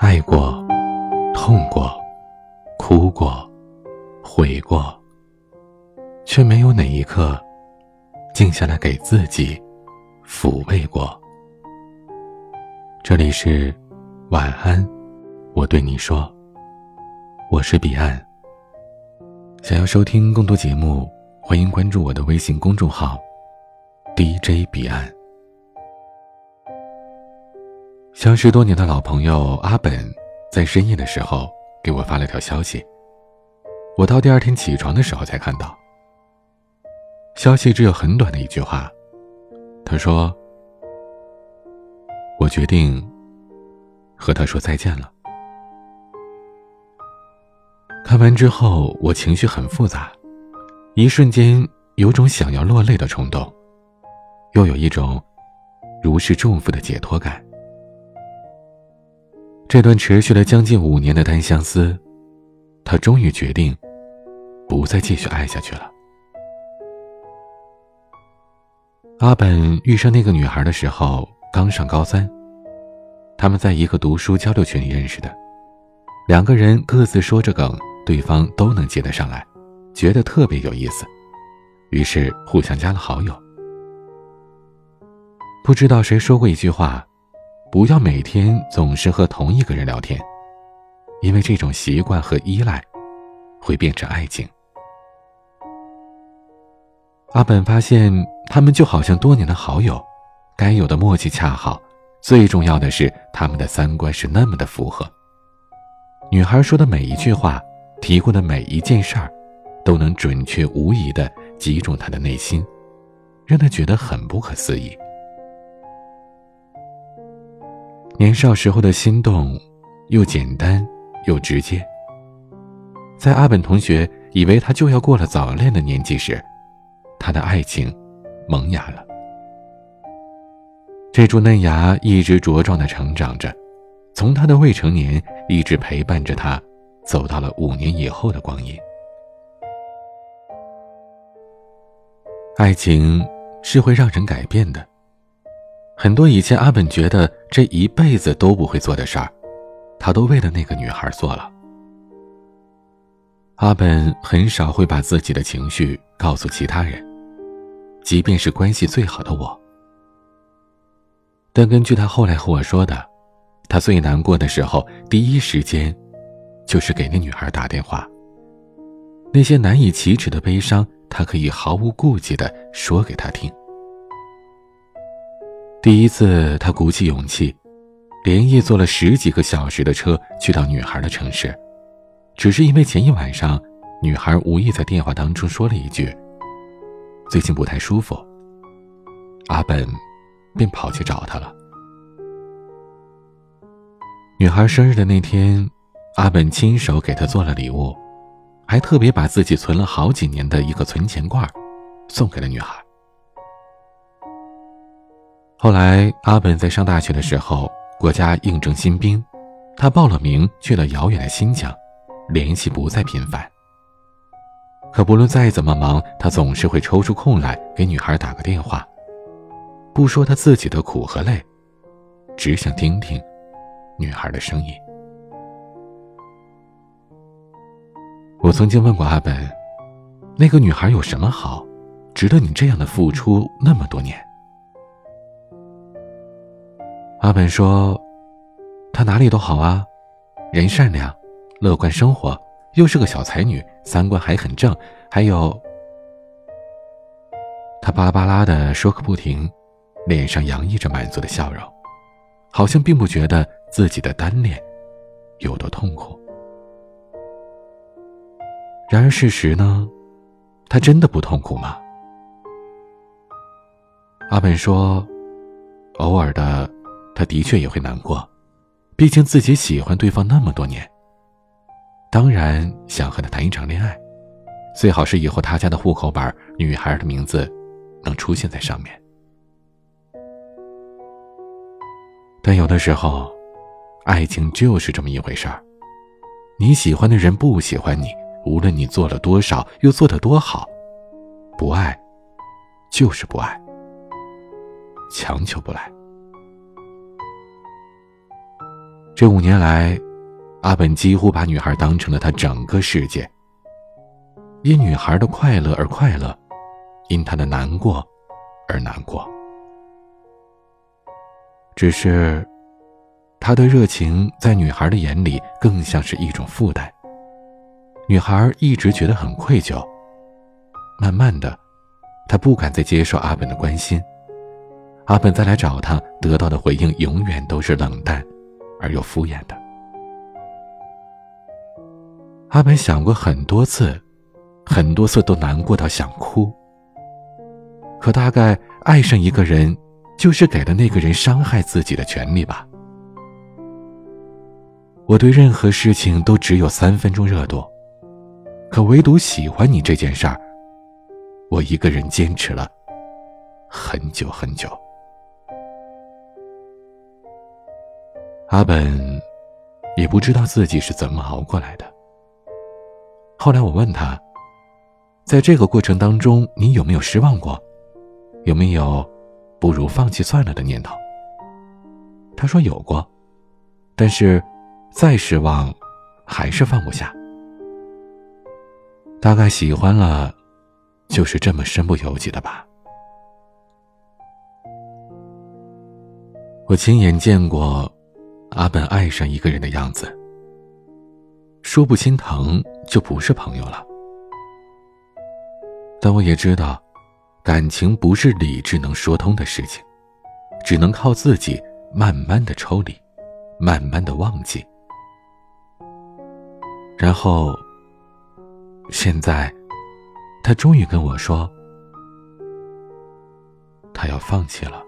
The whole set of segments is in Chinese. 爱过，痛过，哭过，悔过，却没有哪一刻静下来给自己抚慰过。这里是晚安，我对你说，我是彼岸。想要收听更多节目，欢迎关注我的微信公众号 DJ 彼岸。相识多年的老朋友阿本在深夜的时候给我发了条消息，我到第二天起床的时候才看到。消息只有很短的一句话，他说：“我决定和他说再见了。”看完之后，我情绪很复杂，一瞬间有种想要落泪的冲动，又有一种如释重负的解脱感。这段持续了将近5年的单相思，他终于决定不再继续爱下去了。阿本遇上那个女孩的时候刚上高3，他们在一个读书交流群里认识的，两个人各自说着梗，对方都能接得上来，觉得特别有意思，于是互相加了好友。不知道谁说过一句话，不要每天总是和同一个人聊天，因为这种习惯和依赖会变成爱情。阿本发现他们就好像多年的好友，该有的默契恰好，最重要的是他们的3观是那么的符合。女孩说的每一句话，提过的每一件事儿，都能准确无疑地击中他的内心，让他觉得很不可思议。年少时候的心动，又简单又直接。在阿本同学以为他就要过了早恋的年纪时，他的爱情萌芽了。这株嫩芽一直茁壮地成长着，从他的未成年一直陪伴着他，走到了5年以后的光阴。爱情是会让人改变的。很多以前阿本觉得这一辈子都不会做的事儿，他都为了那个女孩做了。阿本很少会把自己的情绪告诉其他人，即便是关系最好的我。但根据他后来和我说的，他最难过的时候，第一时间就是给那女孩打电话。那些难以启齿的悲伤，他可以毫无顾忌地说给她听。第一次他鼓起勇气，连夜坐了10几个小时的车去到女孩的城市，只是因为前一晚上女孩无意在电话当中说了一句最近不太舒服，阿本便跑去找她了。女孩生日的那天，阿本亲手给她做了礼物，还特别把自己存了好几年的一个存钱罐送给了女孩。后来阿本在上大学的时候，国家应征新兵，他报了名去了遥远的新疆，联系不再频繁。可不论再怎么忙，他总是会抽出空来给女孩打个电话，不说他自己的苦和累，只想听听女孩的声音。我曾经问过阿本，那个女孩有什么好，值得你这样的付出那么多年？阿本说，她哪里都好啊，人善良，乐观生活，又是个小才女，3观还很正，还有……她巴拉巴拉的说个不停，脸上洋溢着满足的笑容，好像并不觉得自己的单恋有多痛苦。然而事实呢？她真的不痛苦吗？阿本说，偶尔的他的确也会难过，毕竟自己喜欢对方那么多年，当然想和他谈一场恋爱，最好是以后他家的户口本女孩的名字能出现在上面。但有的时候爱情就是这么一回事儿，你喜欢的人不喜欢你，无论你做了多少又做得多好，不爱就是不爱，强求不来。这5年来，阿本几乎把女孩当成了他整个世界，因女孩的快乐而快乐，因她的难过而难过。只是他的热情在女孩的眼里更像是一种负担，女孩一直觉得很愧疚。慢慢的，她不敢再接受阿本的关心，阿本再来找她得到的回应永远都是冷淡而又敷衍的。阿本想过很多次都难过到想哭，可大概爱上一个人就是给了那个人伤害自己的权利吧。我对任何事情都只有3分钟热度，可唯独喜欢你这件事儿，我一个人坚持了很久很久。阿本也不知道自己是怎么熬过来的。后来我问他，在这个过程当中，你有没有失望过？有没有不如放弃算了的念头？他说有过，但是再失望还是放不下。大概喜欢了就是这么身不由己的吧。我亲眼见过阿本爱上一个人的样子，说不心疼就不是朋友了。但我也知道，感情不是理智能说通的事情，只能靠自己慢慢的抽离，慢慢的忘记。然后现在他终于跟我说，他要放弃了。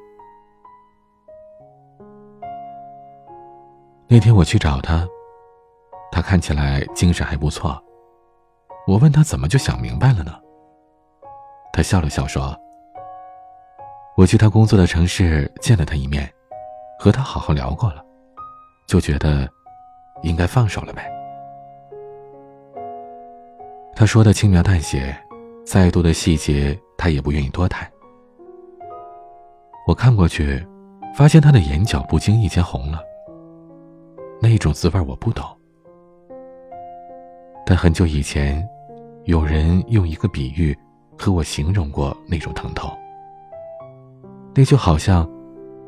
那天我去找他，他看起来精神还不错，我问他怎么就想明白了呢？他笑了笑说，我去他工作的城市见了他一面，和他好好聊过了，就觉得应该放手了呗。他说的轻描淡写，再多的细节他也不愿意多谈。我看过去，发现他的眼角不经意间红了，那种滋味我不懂。但很久以前，有人用一个比喻和我形容过那种疼痛，那就好像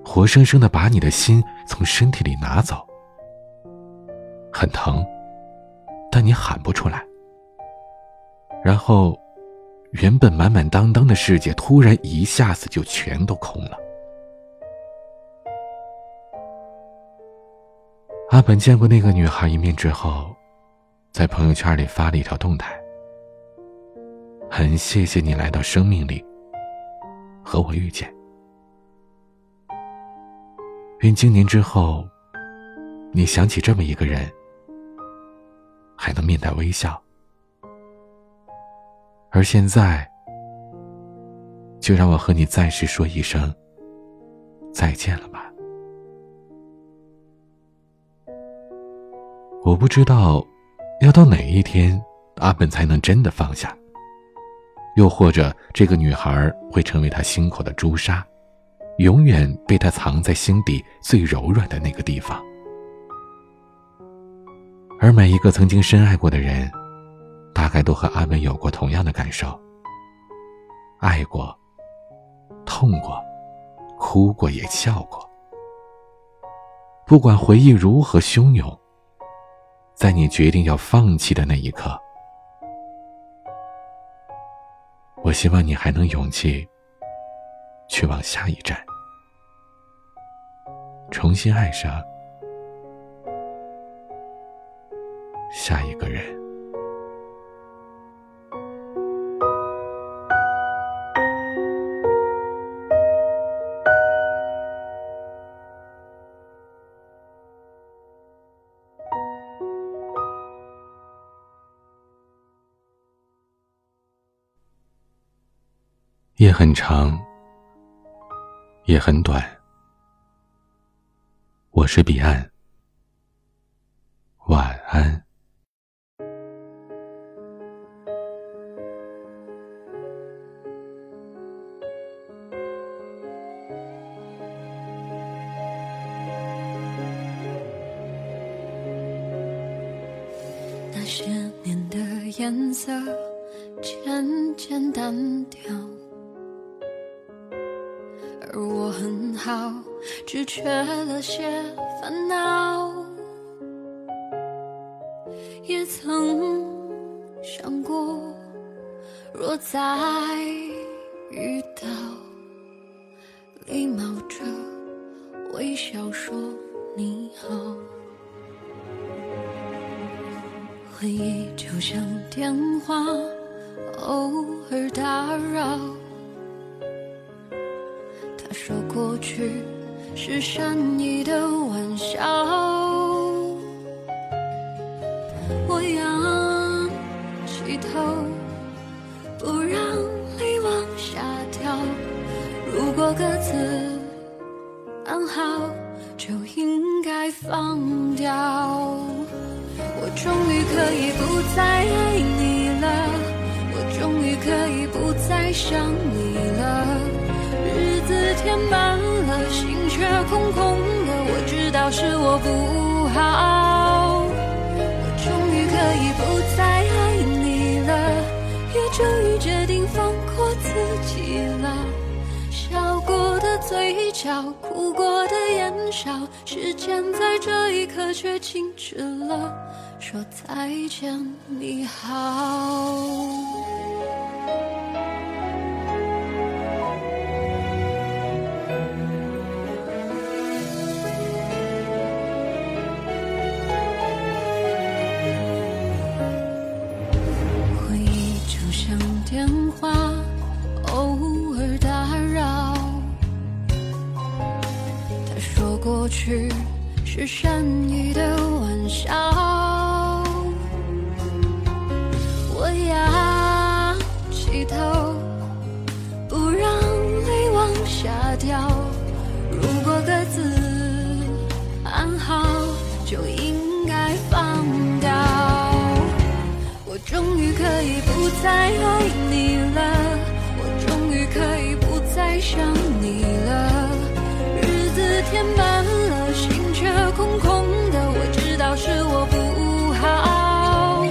活生生地把你的心从身体里拿走，很疼，但你喊不出来。然后原本满满当当的世界突然一下子就全都空了。阿本见过那个女孩一面之后，在朋友圈里发了一条动态，很谢谢你来到生命里和我遇见，愿经年之后你想起这么一个人还能面带微笑，而现在，就让我和你暂时说一声再见了吧。我不知道要到哪一天，阿本才能真的放下，又或者这个女孩会成为他心口的朱砂，永远被他藏在心底最柔软的那个地方。而每一个曾经深爱过的人，大概都和阿本有过同样的感受，爱过，痛过，哭过也笑过。不管回忆如何汹涌，在你决定要放弃的那一刻，我希望你还能勇气去往下一站，重新爱上下一个人。夜很长，也很短。我是彼岸，晚安。些年的颜色渐渐淡掉，而我很好，只缺了些烦恼。也曾想过，若再遇到，礼貌着微笑说你好。回忆就像电话，偶尔打扰。他说过去是善意的玩笑。我仰起头，不让泪往下掉。如果各自安好，就应该放掉。我终于可以不再爱你了，我终于可以不再想你了。日子填满了，心却空空的，我知道是我不好。我终于可以不再爱你了，也终于决定放过自己了。笑过的嘴角，哭过的眼角，时间在这一刻却静止了。说再见，你好。过去是善意的玩笑，我仰起头，不让泪往下掉。如果各自安好，就应该放掉。我终于可以不再爱你了，我终于可以不再想你了。填满了，心却空空的，我知道是我不好。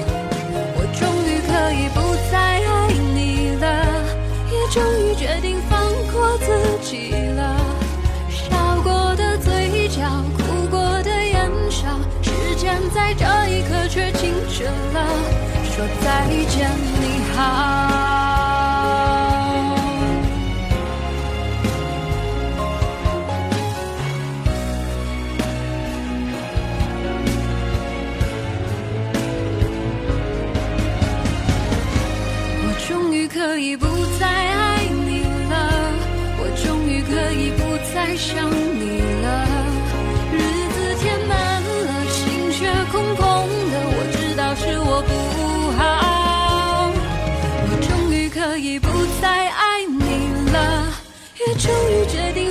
我终于可以不再爱你了，也终于决定放过自己了。笑过的嘴角，哭过的眼角，时间在这一刻却静止了。说再见，你好。可以不再爱你了，我终于可以不再想你了。日子填满了，心却空空的，我知道是我不好。我终于可以不再爱你了，也终于决定